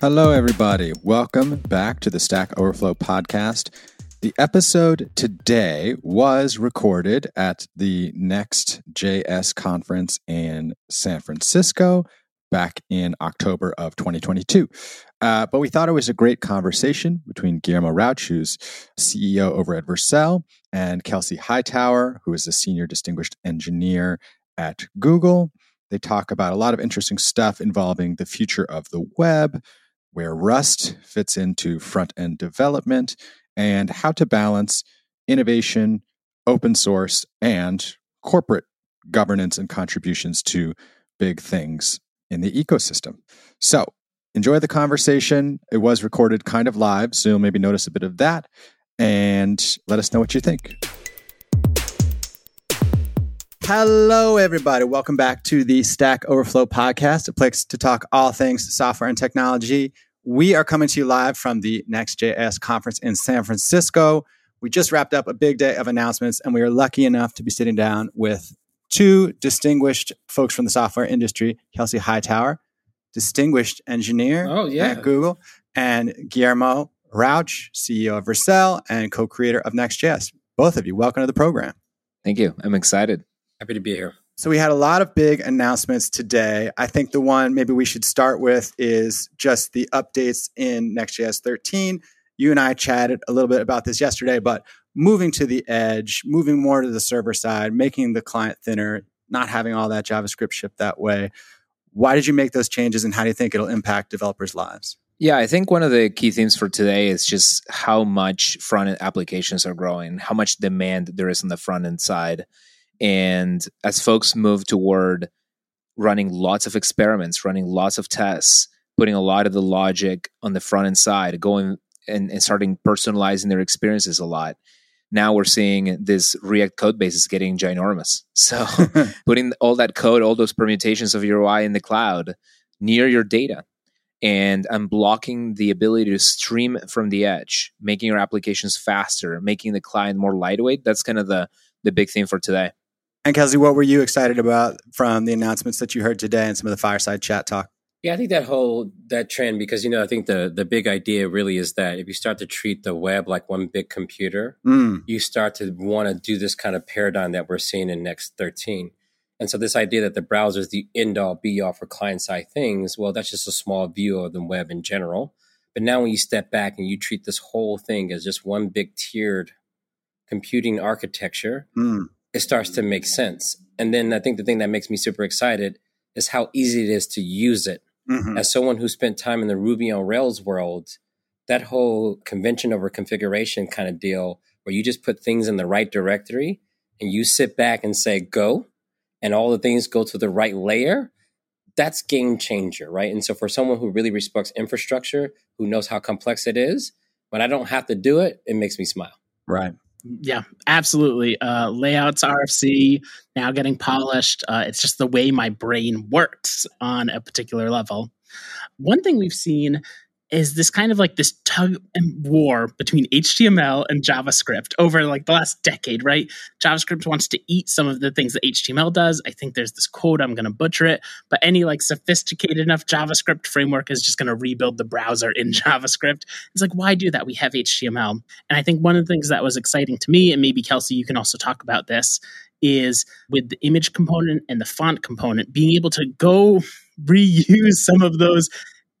Hello, everybody. Welcome back to the Stack Overflow podcast. The episode today was recorded at the Next.js conference in San Francisco back in October of 2022. But we thought it was a great conversation between Guillermo Rauch, who's CEO over at Vercel, and Kelsey Hightower, who is a senior distinguished engineer at Google. They talk about a lot of interesting stuff involving the future of the web, where Rust fits into front-end development, and how to balance innovation, open source, and corporate governance and contributions to big things in the ecosystem. So enjoy the conversation. It was recorded kind of live, so you'll maybe notice a bit of that, and let us know what you think. Hello, everybody. Welcome back to the Stack Overflow podcast, a place to talk all things software and technology. We are coming to you live from the Next.js conference in San Francisco. We just wrapped up a big day of announcements, and we are lucky enough to be sitting down with two distinguished folks from the software industry, Kelsey Hightower, distinguished engineer at Google, and Guillermo Rauch, CEO of Vercel and co-creator of Next.js. Both of you, welcome to the program. Thank you. I'm excited. Happy to be here. So we had a lot of big announcements today. I think the one maybe we should start with is just the updates in Next.js 13. You and I chatted a little bit about this yesterday, but moving to the edge, moving more to the server side, making the client thinner, not having all that JavaScript shipped that way. Why did you make those changes, and how do you think it'll impact developers' lives? Yeah, I think one of the key themes for today is just how much front-end applications are growing, how much demand there is on the front-end side. And as folks move toward running lots of experiments, running lots of tests, putting a lot of the logic on the front end side, going and starting personalizing their experiences a lot, now we're seeing this React code base is getting ginormous. So putting all that code, all those permutations of your UI in the cloud near your data and unblocking the ability to stream from the edge, making your applications faster, making the client more lightweight. That's kind of the big theme for today. And Kelsey, what were you excited about from the announcements that you heard today and some of the fireside chat talk? Yeah, I think that trend, because, I think the big idea really is that if you start to treat the web like one big computer, you start to want to do this kind of paradigm that we're seeing in Next 13. And so this idea that the browser is the end-all, be-all for client-side things, well, that's just a small view of the web in general. But now when you step back and you treat this whole thing as just one big tiered computing architecture, it starts to make sense. And then I think the thing that makes me super excited is how easy it is to use it. Mm-hmm. As someone who spent time in the Ruby on Rails world, that whole convention over configuration kind of deal where you just put things in the right directory and you sit back and say, go, and all the things go to the right layer, that's game changer, right? And so for someone who really respects infrastructure, who knows how complex it is, when I don't have to do it, it makes me smile. Right. Yeah, absolutely. Layouts, RFC, now getting polished. It's just the way my brain works on a particular level. One thing we've seen is this kind of like this tug and war between HTML and JavaScript over like the last decade, right? JavaScript wants to eat some of the things that HTML does. I think there's this quote, I'm going to butcher it, but any like sophisticated enough JavaScript framework is just going to rebuild the browser in JavaScript. It's like, why do that? We have HTML. And I think one of the things that was exciting to me, and maybe Kelsey, you can also talk about this, is with the image component and the font component, being able to go reuse some of those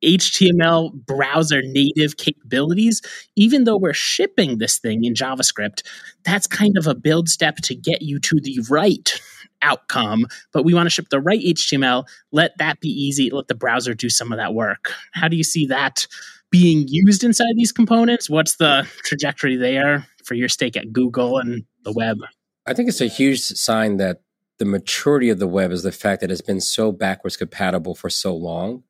HTML browser native capabilities, even though we're shipping this thing in JavaScript, that's kind of a build step to get you to the right outcome. But we want to ship the right HTML. Let that be easy. Let the browser do some of that work. How do you see that being used inside these components? What's the trajectory there for your stake at Google and the web? I think it's a huge sign that the maturity of the web is the fact that it's been so backwards compatible for so long.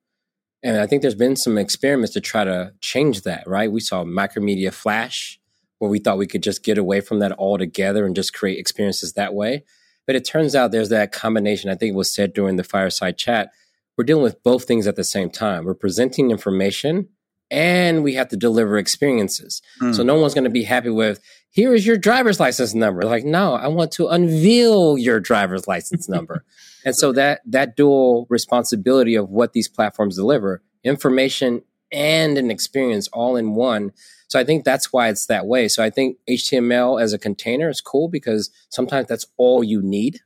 And I think there's been some experiments to try to change that, right? We saw Micromedia Flash, where we thought we could just get away from that altogether and just create experiences that way. But it turns out there's that combination, I think it was said during the fireside chat, we're dealing with both things at the same time. We're presenting information and we have to deliver experiences. So no one's going to be happy with, here is your driver's license number. Like, no, I want to unveil your driver's license number. And so that dual responsibility of what these platforms deliver, information and an experience all in one. So I think that's why it's that way. So I think HTML as a container is cool because sometimes that's all you need.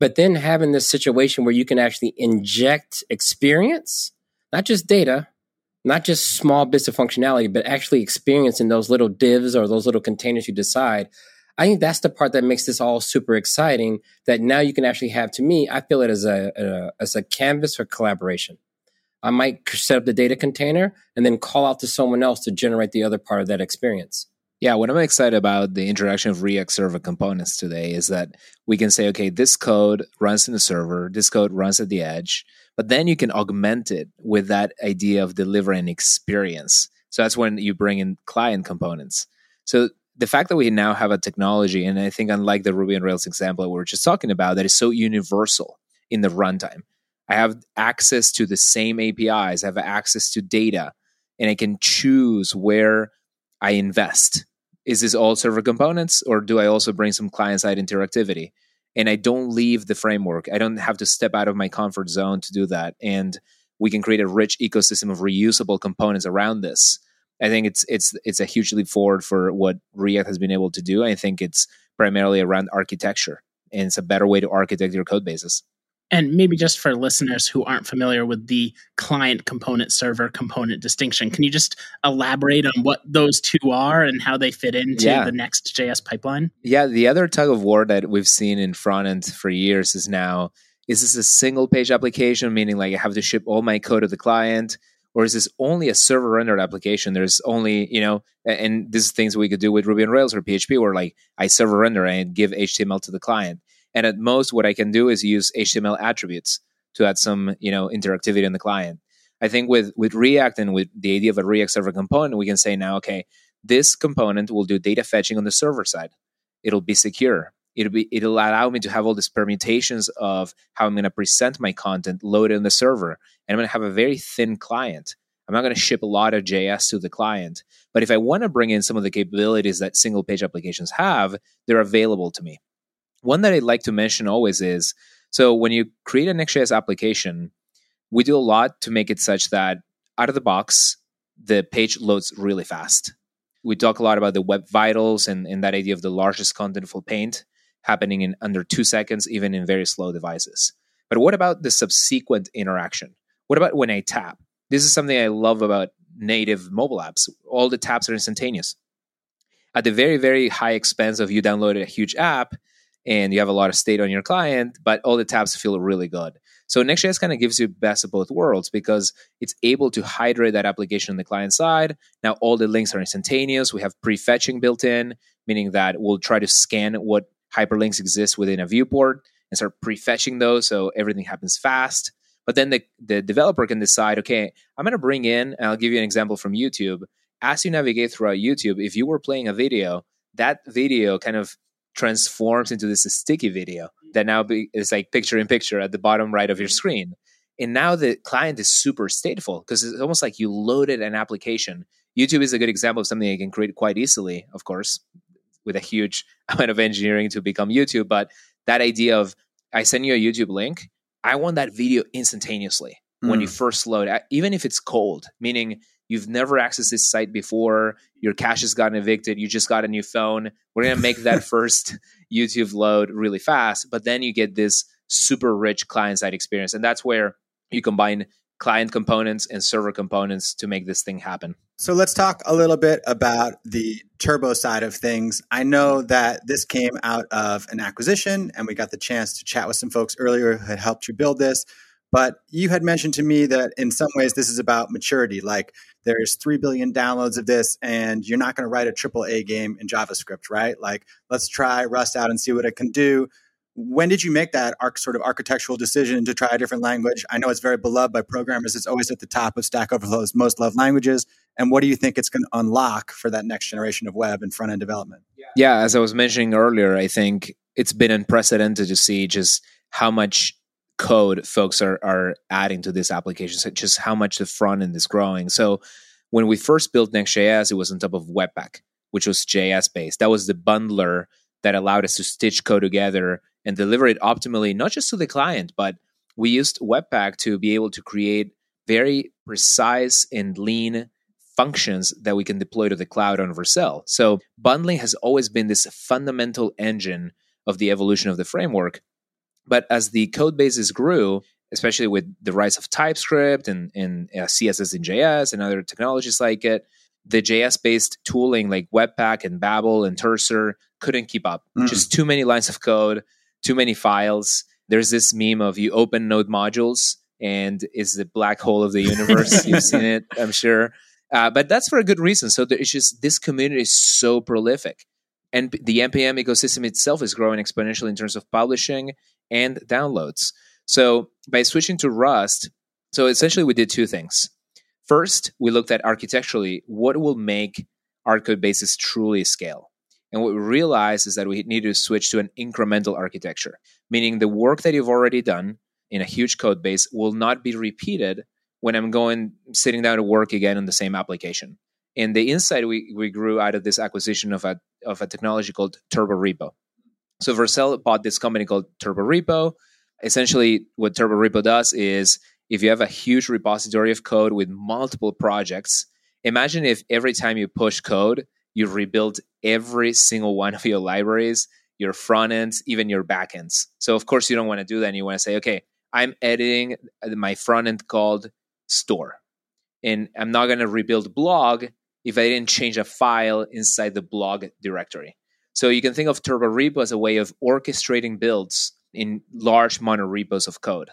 But then having this situation where you can actually inject experience, not just data, not just small bits of functionality, but actually experience in those little divs or those little containers you decide. I think that's the part that makes this all super exciting, that now you can actually have, to me, I feel it as a canvas for collaboration. I might set up the data container and then call out to someone else to generate the other part of that experience. Yeah, what I'm excited about the introduction of React Server Components today is that we can say, okay, this code runs in the server, this code runs at the edge, but then you can augment it with that idea of delivering an experience. So that's when you bring in client components. So the fact that we now have a technology, and I think unlike the Ruby on Rails example we were just talking about, that is so universal in the runtime. I have access to the same APIs, I have access to data, and I can choose where I invest. Is this all server components, or do I also bring some client-side interactivity? And I don't leave the framework. I don't have to step out of my comfort zone to do that. And we can create a rich ecosystem of reusable components around this. I think it's a huge leap forward for what React has been able to do. I think it's primarily around architecture, and it's a better way to architect your code bases. And maybe just for listeners who aren't familiar with the client component, server component distinction, can you just elaborate on what those two are and how they fit into the Next.js pipeline? Yeah, the other tug of war that we've seen in front end for years is now, is this a single page application, meaning like I have to ship all my code to the client, or is this only a server rendered application? There's only, and this is things we could do with Ruby on Rails or PHP where like I server render and give HTML to the client. And at most, what I can do is use HTML attributes to add some, interactivity in the client. I think with React and with the idea of a React server component, we can say now, okay, this component will do data fetching on the server side. It'll be secure. It'll allow me to have all these permutations of how I'm going to present my content loaded on the server. And I'm going to have a very thin client. I'm not going to ship a lot of JS to the client. But if I want to bring in some of the capabilities that single page applications have, they're available to me. One that I like to mention always is, so when you create a Next.js application, we do a lot to make it such that out of the box, the page loads really fast. We talk a lot about the web vitals and that idea of the largest contentful paint happening in under 2 seconds, even in very slow devices. But what about the subsequent interaction? What about when I tap? This is something I love about native mobile apps. All the taps are instantaneous. At the very, very high expense of you downloaded a huge app, and you have a lot of state on your client, but all the tabs feel really good. So Next.js kind of gives you best of both worlds because it's able to hydrate that application on the client side. Now all the links are instantaneous. We have prefetching built in, meaning that we'll try to scan what hyperlinks exist within a viewport and start prefetching those so everything happens fast. But then the developer can decide, okay, I'm going to bring in, and I'll give you an example from YouTube. As you navigate throughout YouTube, if you were playing a video, that video kind of transforms into this sticky video that now is like picture-in-picture at the bottom right of your screen. And now the client is super stateful because it's almost like you loaded an application. YouTube is a good example of something you can create quite easily, of course, with a huge amount of engineering to become YouTube. But that idea of, I send you a YouTube link, I want that video instantaneously when you first load, even if it's cold, meaning you've never accessed this site before, your cache has gotten evicted, you just got a new phone. We're going to make that first YouTube load really fast, but then you get this super rich client-side experience. And that's where you combine client components and server components to make this thing happen. So let's talk a little bit about the Turbo side of things. I know that this came out of an acquisition, and we got the chance to chat with some folks earlier who had helped you build this. But you had mentioned to me that in some ways this is about maturity. Like there's 3 billion downloads of this and you're not going to write a AAA game in JavaScript, right? Like let's try Rust out and see what it can do. When did you make that sort of architectural decision to try a different language? I know it's very beloved by programmers. It's always at the top of Stack Overflow's most loved languages. And what do you think it's going to unlock for that next generation of web and front-end development? Yeah, as I was mentioning earlier, I think it's been unprecedented to see just how much code folks are adding to this application, so just how much the front end is growing. So when we first built Next.js, it was on top of Webpack, which was JS based. That was the bundler that allowed us to stitch code together and deliver it optimally, not just to the client, but we used Webpack to be able to create very precise and lean functions that we can deploy to the cloud on Vercel. So bundling has always been this fundamental engine of the evolution of the framework. But as the code bases grew, especially with the rise of TypeScript and CSS in JS and other technologies like it, the JS-based tooling like Webpack and Babel and Cursor couldn't keep up. Just too many lines of code, too many files. There's this meme of you open Node modules and it's the black hole of the universe. You've seen it, I'm sure. But that's for a good reason. So it's just this community is so prolific. And the NPM ecosystem itself is growing exponentially in terms of publishing and downloads. So by switching to Rust, so essentially we did two things. First, we looked at architecturally what will make our code bases truly scale. And what we realized is that we need to switch to an incremental architecture, meaning the work that you've already done in a huge code base will not be repeated when I'm sitting down to work again on the same application. And the insight we grew out of this acquisition of a technology called TurboRepo. So Vercel bought this company called TurboRepo. Essentially, what TurboRepo does is if you have a huge repository of code with multiple projects, imagine if every time you push code, you rebuild every single one of your libraries, your front ends, even your back ends. So of course, you don't want to do that. And you want to say, okay, I'm editing my front end called store. And I'm not going to rebuild blog if I didn't change a file inside the blog directory. So you can think of TurboRepo as a way of orchestrating builds in large monorepos of code.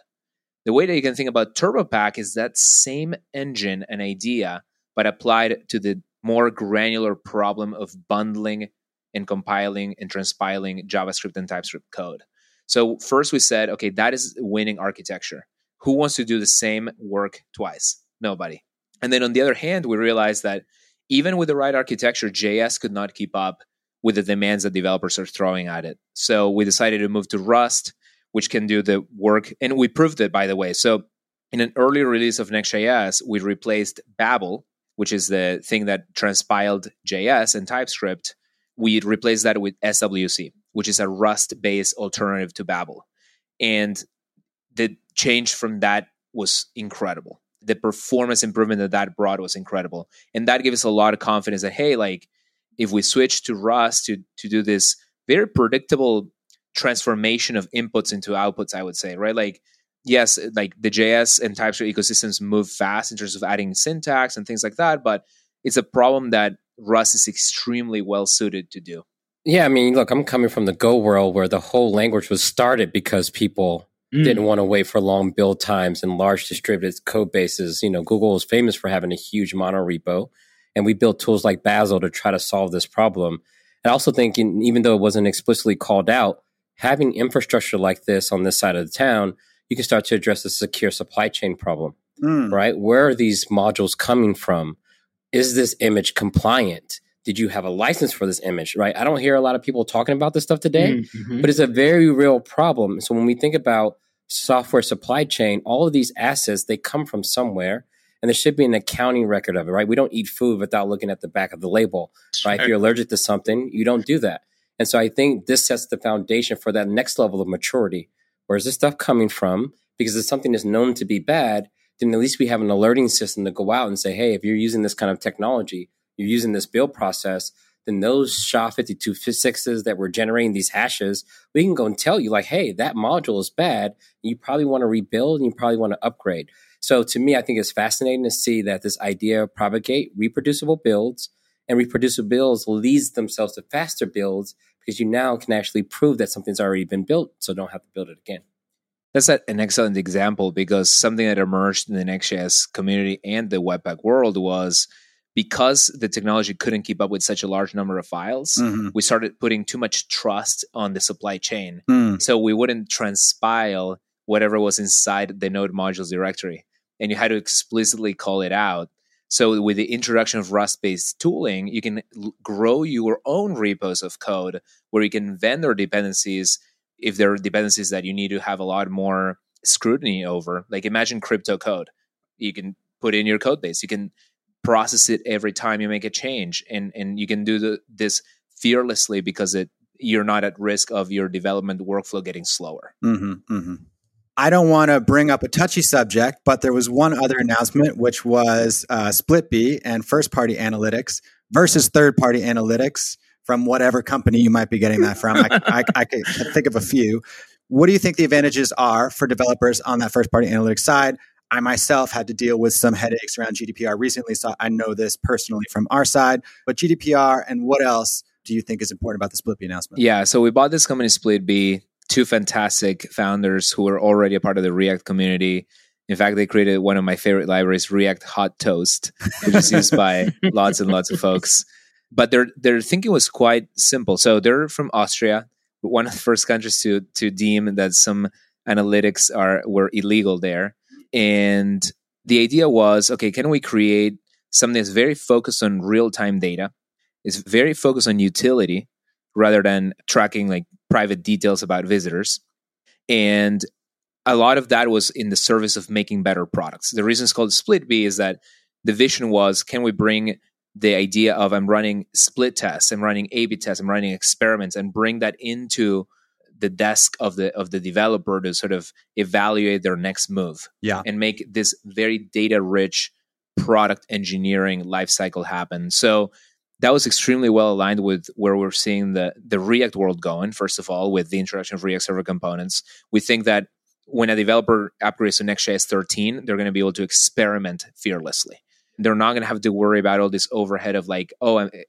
The way that you can think about Turbopack is that same engine and idea, but applied to the more granular problem of bundling and compiling and transpiling JavaScript and TypeScript code. So first we said, okay, that is winning architecture. Who wants to do the same work twice? Nobody. And then on the other hand, we realized that even with the right architecture, JS could not keep up with the demands that developers are throwing at it. So we decided to move to Rust, which can do the work. And we proved it, by the way. So in an early release of Next.js, we replaced Babel, which is the thing that transpiled JS and TypeScript. We replaced that with SWC, which is a Rust-based alternative to Babel. And the change from that was incredible. The performance improvement that brought was incredible. And that gave us a lot of confidence that, hey, like if we switch to Rust to do this very predictable transformation of inputs into outputs, I would say, right? Like, yes, like the JS and TypeScript ecosystems move fast in terms of adding syntax and things like that, but it's a problem that Rust is extremely well suited to do. Yeah, I mean, look, I'm coming from the Go world where the whole language was started because people didn't want to wait for long build times and large distributed code bases. You know, Google was famous for having a huge monorepo, and we built tools like Bazel to try to solve this problem. And I also think, even though it wasn't explicitly called out, having infrastructure like this on this side of the town, you can start to address the secure supply chain problem, right? Where are these modules coming from? Is this image compliant? Did you have a license for this image, right? I don't hear a lot of people talking about this stuff today, but it's a very real problem. So when we think about software supply chain, all of these assets, they come from somewhere, and there should be an accounting record of it, right? We don't eat food without looking at the back of the label, right? If you're allergic to something, you don't do that. And so I think this sets the foundation for that next level of maturity. Where is this stuff coming from? Because if something is known to be bad, then at least we have an alerting system to go out and say, hey, if you're using this kind of technology, you're using this build process, then those SHA-256s that were generating these hashes, we can go and tell you like, hey, that module is bad. And you probably want to rebuild and you probably want to upgrade. So to me, I think it's fascinating to see that this idea of propagate reproducible builds and reproducible builds leads themselves to faster builds because you now can actually prove that something's already been built, so don't have to build it again. That's an excellent example because something that emerged in the Next.js community and the Webpack world was because the technology couldn't keep up with such a large number of files, we started putting too much trust on the supply chain. So we wouldn't transpile whatever was inside the node modules directory, and you had to explicitly call it out. So with the introduction of Rust-based tooling, you can grow your own repos of code where you can vendor dependencies if there are dependencies that you need to have a lot more scrutiny over. Like imagine crypto code. You can put in your code base. You can process it every time you make a change. And you can do this fearlessly because you're not at risk of your development workflow getting slower. I don't want to bring up a touchy subject, but there was one other announcement, which was Splitbee and first-party analytics versus third-party analytics from whatever company you might be getting that from. I could think of a few. What do you think the advantages are for developers on that first-party analytics side? I myself had to deal with some headaches around GDPR recently, so I know this personally from our side. But GDPR and what else do you think is important about the Splitbee announcement? Yeah, so we bought this company, Splitbee, two fantastic founders who are already a part of the React community. In fact, they created one of my favorite libraries, React Hot Toast, which is used by lots and lots of folks. But their thinking was quite simple. So they're from Austria, one of the first countries to deem that some analytics were illegal there. And the idea was, okay, can we create something that's very focused on real-time data? It's very focused on utility rather than tracking like private details about visitors. And a lot of that was in the service of making better products. The reason it's called Splitbee is that the vision was, can we bring the idea of I'm running split tests, I'm running A/B tests, I'm running experiments, and bring that into the desk of the developer to sort of evaluate their next move, and make this very data-rich product engineering lifecycle happen. So that was extremely well aligned with where we're seeing the React world going, first of all, with the introduction of React Server Components. We think that when a developer upgrades to Next.js 13, they're going to be able to experiment fearlessly. They're not going to have to worry about all this overhead of like,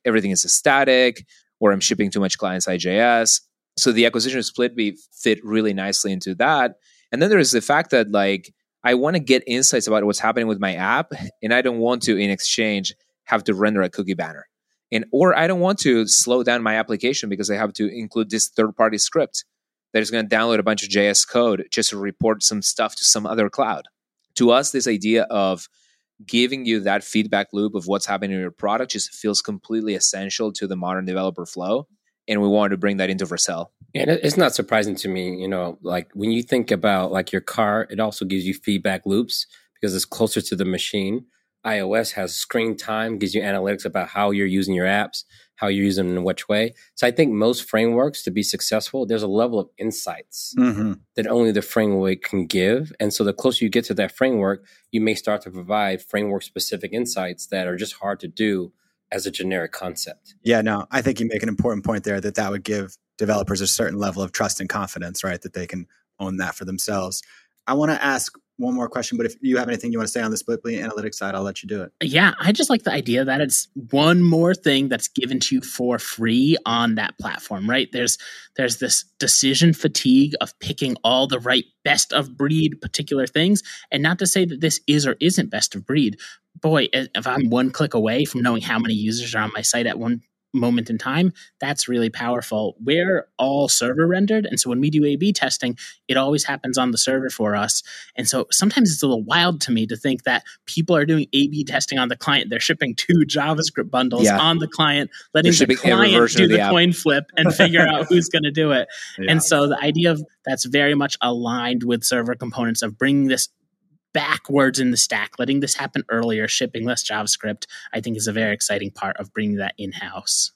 everything is static, or I'm shipping too much client-side JS. So the acquisition of Splitbee fit really nicely into that. And then there is the fact that like I want to get insights about what's happening with my app, and I don't want to, in exchange, have to render a cookie banner. Or I don't want to slow down my application because I have to include this third-party script that is going to download a bunch of JS code just to report some stuff to some other cloud. To us, this idea of giving you that feedback loop of what's happening in your product just feels completely essential to the modern developer flow. And we wanted to bring that into Vercel. And it's not surprising to me, like when you think about like your car, it also gives you feedback loops because it's closer to the machine. iOS has screen time, gives you analytics about how you're using your apps, how you're using them in which way. So I think most frameworks, to be successful, there's a level of insights that only the framework can give. And so the closer you get to that framework, you may start to provide framework-specific insights that are just hard to do as a generic concept. Yeah, no, I think you make an important point there that would give developers a certain level of trust and confidence, right? That they can own that for themselves. I want to ask one more question, but if you have anything you want to say on the Splitbee analytics side, I'll let you do it. Yeah, I just like the idea that it's one more thing that's given to you for free on that platform, right? There's this decision fatigue of picking all the right best of breed particular things, and not to say that this is or isn't best of breed. Boy, if I'm one click away from knowing how many users are on my site at one moment in time, that's really powerful. We're all server rendered. And so when we do A/B testing, it always happens on the server for us. And so sometimes it's a little wild to me to think that people are doing A/B testing on the client. They're shipping two JavaScript bundles on the client, letting the client do the coin flip and figure out who's going to do it. Yeah. And so the idea of that's very much aligned with server components of bringing this backwards in the stack, letting this happen earlier, shipping less JavaScript, I think is a very exciting part of bringing that in-house.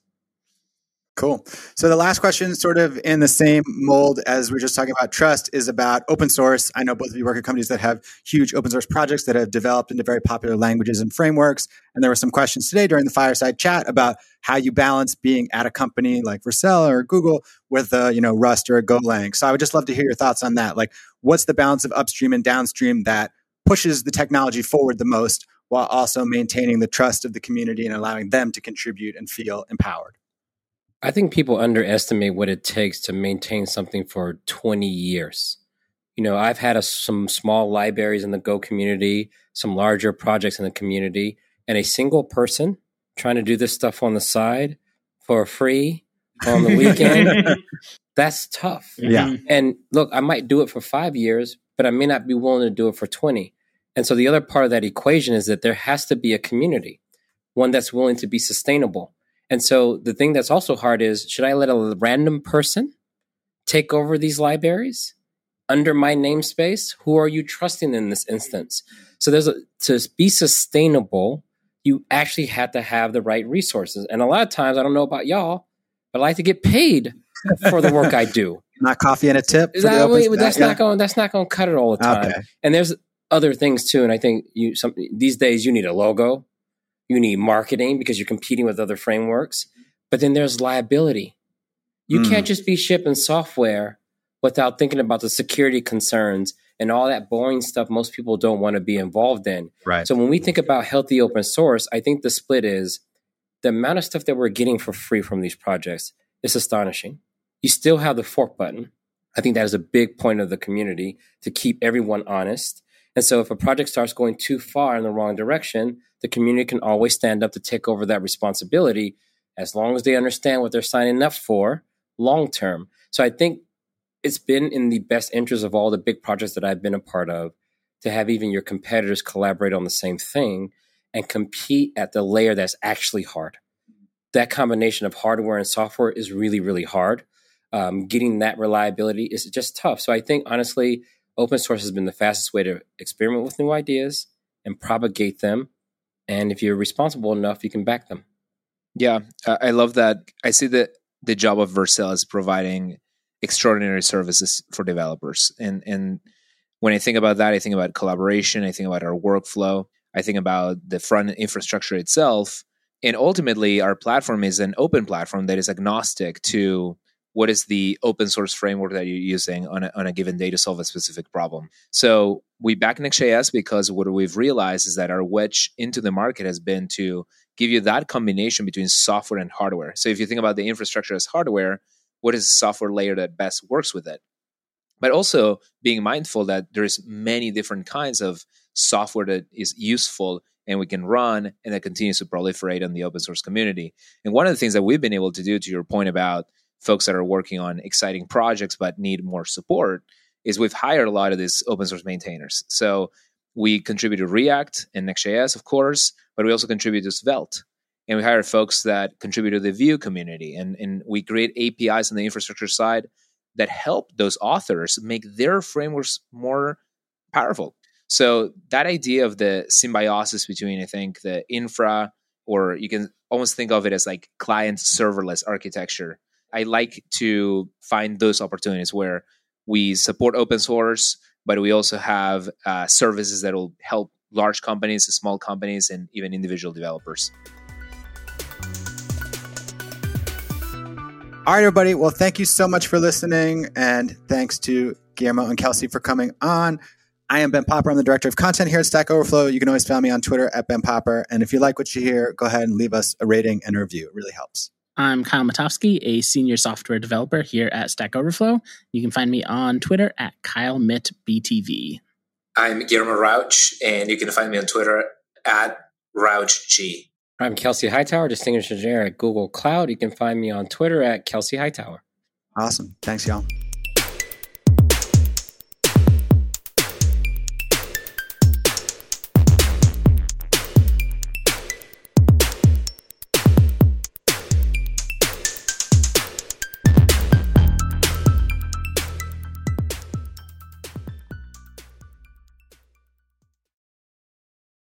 Cool. So the last question, sort of in the same mold as we were just talking about trust, is about open source. I know both of you work at companies that have huge open source projects that have developed into very popular languages and frameworks. And there were some questions today during the fireside chat about how you balance being at a company like Vercel or Google with a Rust or a Go lang. So I would just love to hear your thoughts on that. Like, what's the balance of upstream and downstream that pushes the technology forward the most while also maintaining the trust of the community and allowing them to contribute and feel empowered? I think people underestimate what it takes to maintain something for 20 years. I've had some small libraries in the Go community, some larger projects in the community, and a single person trying to do this stuff on the side for free on the weekend, that's tough. Yeah. And look, I might do it for 5 years, but I may not be willing to do it for 20. And so the other part of that equation is that there has to be a community, one that's willing to be sustainable. And so the thing that's also hard is, should I let a random person take over these libraries under my namespace? Who are you trusting in this instance? So to be sustainable, you actually have to have the right resources. And a lot of times, I don't know about y'all, but I like to get paid for the work I do. Not coffee and a tip? That's not going to cut it all the time. Okay. And there's other things too. And I think these days you need a logo. You need marketing because you're competing with other frameworks. But then there's liability. You can't just be shipping software without thinking about the security concerns and all that boring stuff most people don't want to be involved in. Right. So when we think about healthy open source, I think the split is the amount of stuff that we're getting for free from these projects is astonishing. You still have the fork button. I think that is a big point of the community to keep everyone honest. And so if a project starts going too far in the wrong direction, the community can always stand up to take over that responsibility as long as they understand what they're signing up for long term. So I think it's been in the best interest of all the big projects that I've been a part of to have even your competitors collaborate on the same thing and compete at the layer that's actually hard. That combination of hardware and software is really, really hard. Getting that reliability is just tough. So I think, honestly, open source has been the fastest way to experiment with new ideas and propagate them. And if you're responsible enough, you can back them. Yeah, I love that. I see that the job of Vercel is providing extraordinary services for developers. And when I think about that, I think about collaboration. I think about our workflow. I think about the front infrastructure itself. And ultimately, our platform is an open platform that is agnostic to what is the open source framework that you're using on a given day to solve a specific problem. So we back Next.js because what we've realized is that our wedge into the market has been to give you that combination between software and hardware. So if you think about the infrastructure as hardware, what is the software layer that best works with it? But also being mindful that there's many different kinds of software that is useful and we can run and that continues to proliferate on the open source community. And one of the things that we've been able to do, to your point about folks that are working on exciting projects but need more support, is we've hired a lot of these open source maintainers. So we contribute to React and Next.js, of course, but we also contribute to Svelte. And we hire folks that contribute to the Vue community. And we create APIs on the infrastructure side that help those authors make their frameworks more powerful. So that idea of the symbiosis between, I think, the infra, or you can almost think of it as like client serverless architecture. I like to find those opportunities where we support open source, but we also have services that will help large companies, small companies, and even individual developers. All right, everybody. Well, thank you so much for listening. And thanks to Guillermo and Kelsey for coming on. I am Ben Popper. I'm the director of content here at Stack Overflow. You can always find me on Twitter @BenPopper. And if you like what you hear, go ahead and leave us a rating and a review. It really helps. I'm Kyle Matowski, a senior software developer here at Stack Overflow. You can find me on Twitter @KyleMitBTV. I'm Guillermo Rauch, and you can find me on Twitter @RauchG. I'm Kelsey Hightower, distinguished engineer at Google Cloud. You can find me on Twitter @KelseyHightower. Awesome. Thanks, y'all.